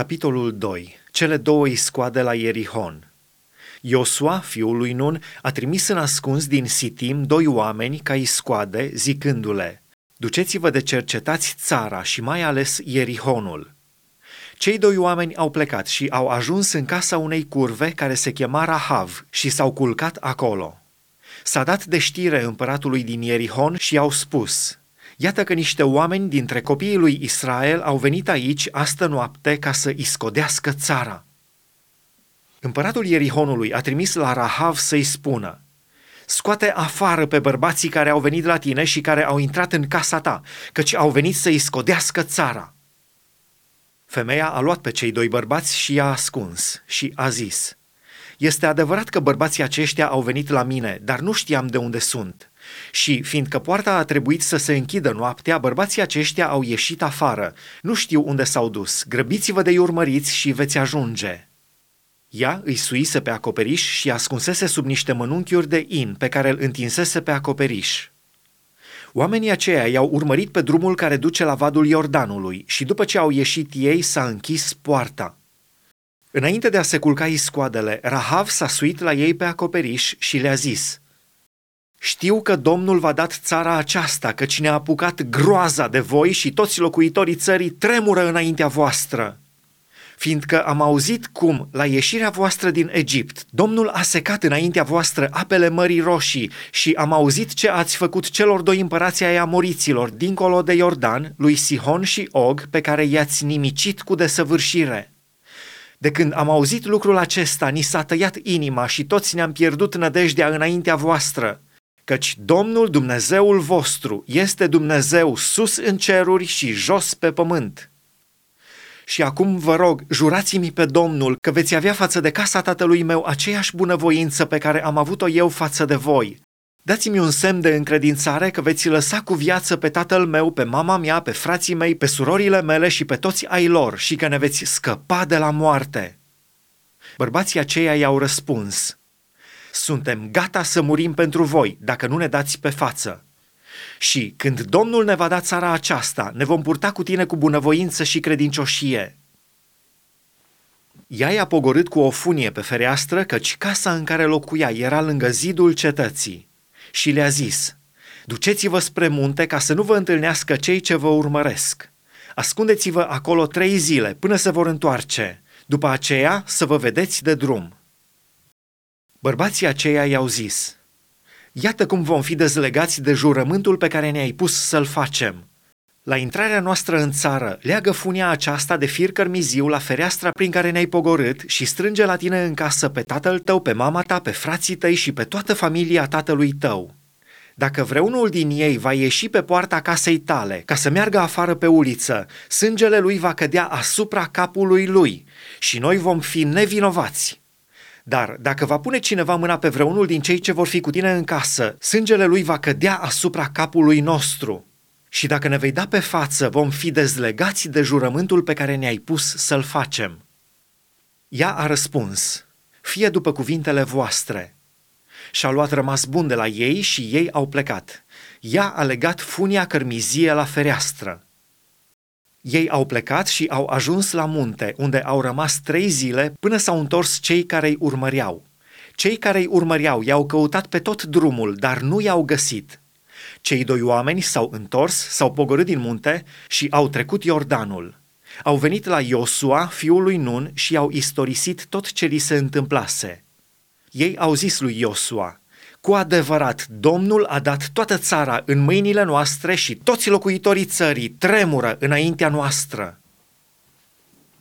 Capitolul 2. Cele două iscoade la Ierihon. Iosua, fiul lui Nun, a trimis în ascuns din Sitim doi oameni ca iscoade, zicându-le: duceți-vă de cercetați țara și mai ales Ierihonul. Cei doi oameni au plecat și au ajuns în casa unei curve care se chema Rahav și s-au culcat acolo. S-a dat de știre împăratului din Ierihon și i-au spus: iată că niște oameni dintre copiii lui Israel au venit aici astă noapte ca să iscodească țara. Împăratul Ierihonului a trimis la Rahav să-i spună: scoate afară pe bărbații care au venit la tine și care au intrat în casa ta, căci au venit să iscodească țara. Femeia a luat pe cei doi bărbați și i-a ascuns și a zis: este adevărat că bărbații aceștia au venit la mine, dar nu știam de unde sunt. Și, fiindcă poarta a trebuit să se închidă noaptea, bărbații aceștia au ieșit afară. Nu știu unde s-au dus. Grăbiți-vă de-i urmăriți și veți ajunge. Ea îi suise pe acoperiș și ascunsese sub niște mănunchiuri de in pe care îl întinsese pe acoperiș. Oamenii aceia i-au urmărit pe drumul care duce la vadul Iordanului și după ce au ieșit ei s-a închis poarta. Înainte de a se culca iscoadele, Rahav s-a suit la ei pe acoperiș și le-a zis: știu că Domnul v-a dat țara aceasta, căci ne-a apucat groaza de voi și toți locuitorii țării tremură înaintea voastră. Fiindcă am auzit cum, la ieșirea voastră din Egipt, Domnul a secat înaintea voastră apele Mării Roșii și am auzit ce ați făcut celor doi împărați ai amoriților dincolo de Iordan, lui Sihon și Og, pe care i-ați nimicit cu desăvârșire. De când am auzit lucrul acesta, ni s-a tăiat inima și toți ne-am pierdut nădejdea înaintea voastră, căci Domnul Dumnezeul vostru este Dumnezeu sus în ceruri și jos pe pământ. Și acum vă rog, jurați-mi pe Domnul că veți avea față de casa tatălui meu aceeași bunăvoință pe care am avut-o eu față de voi. Dați-mi un semn de încredințare că veți lăsa cu viață pe tatăl meu, pe mama mea, pe frații mei, pe surorile mele și pe toți ai lor și că ne veți scăpa de la moarte. Bărbații aceia i-au răspuns: suntem gata să murim pentru voi dacă nu ne dați pe față. Și când Domnul ne va da țara aceasta, ne vom purta cu tine cu bunăvoință și credincioșie. Ea i-a pogorât cu o funie pe fereastră, căci casa în care locuia era lângă zidul cetății. Și le-a zis: duceți-vă spre munte ca să nu vă întâlnească cei ce vă urmăresc. Ascundeți-vă acolo 3 zile până se vor întoarce. După aceea să vă vedeți de drum. Bărbații aceia i-au zis: iată cum vom fi dezlegați de jurământul pe care ne-ai pus să-l facem. La intrarea noastră în țară, leagă funia aceasta de fir cărmiziu la fereastra prin care ne-ai pogorât și strânge la tine în casă pe tatăl tău, pe mama ta, pe frații tăi și pe toată familia tatălui tău. Dacă vreunul din ei va ieși pe poarta casei tale ca să meargă afară pe uliță, sângele lui va cădea asupra capului lui și noi vom fi nevinovați. Dar dacă va pune cineva mâna pe vreunul din cei ce vor fi cu tine în casă, sângele lui va cădea asupra capului nostru. Și dacă ne vei da pe față, vom fi dezlegați de jurământul pe care ne-ai pus să-l facem. Ea a răspuns: fie după cuvintele voastre. Și-a luat rămas bun de la ei și ei au plecat. Ea a legat funia cărmizie la fereastră. Ei au plecat și au ajuns la munte, unde au rămas 3 zile până s-au întors cei care îi urmăreau. Cei care îi urmăreau i-au căutat pe tot drumul, dar nu i-au găsit. Cei doi oameni s-au întors, s-au pogorât din munte și au trecut Iordanul. Au venit la Iosua, fiul lui Nun, și i-au istorisit tot ce li se întâmplase. Ei au zis lui Iosua: cu adevărat, Domnul a dat toată țara în mâinile noastre și toți locuitorii țării tremură înaintea noastră.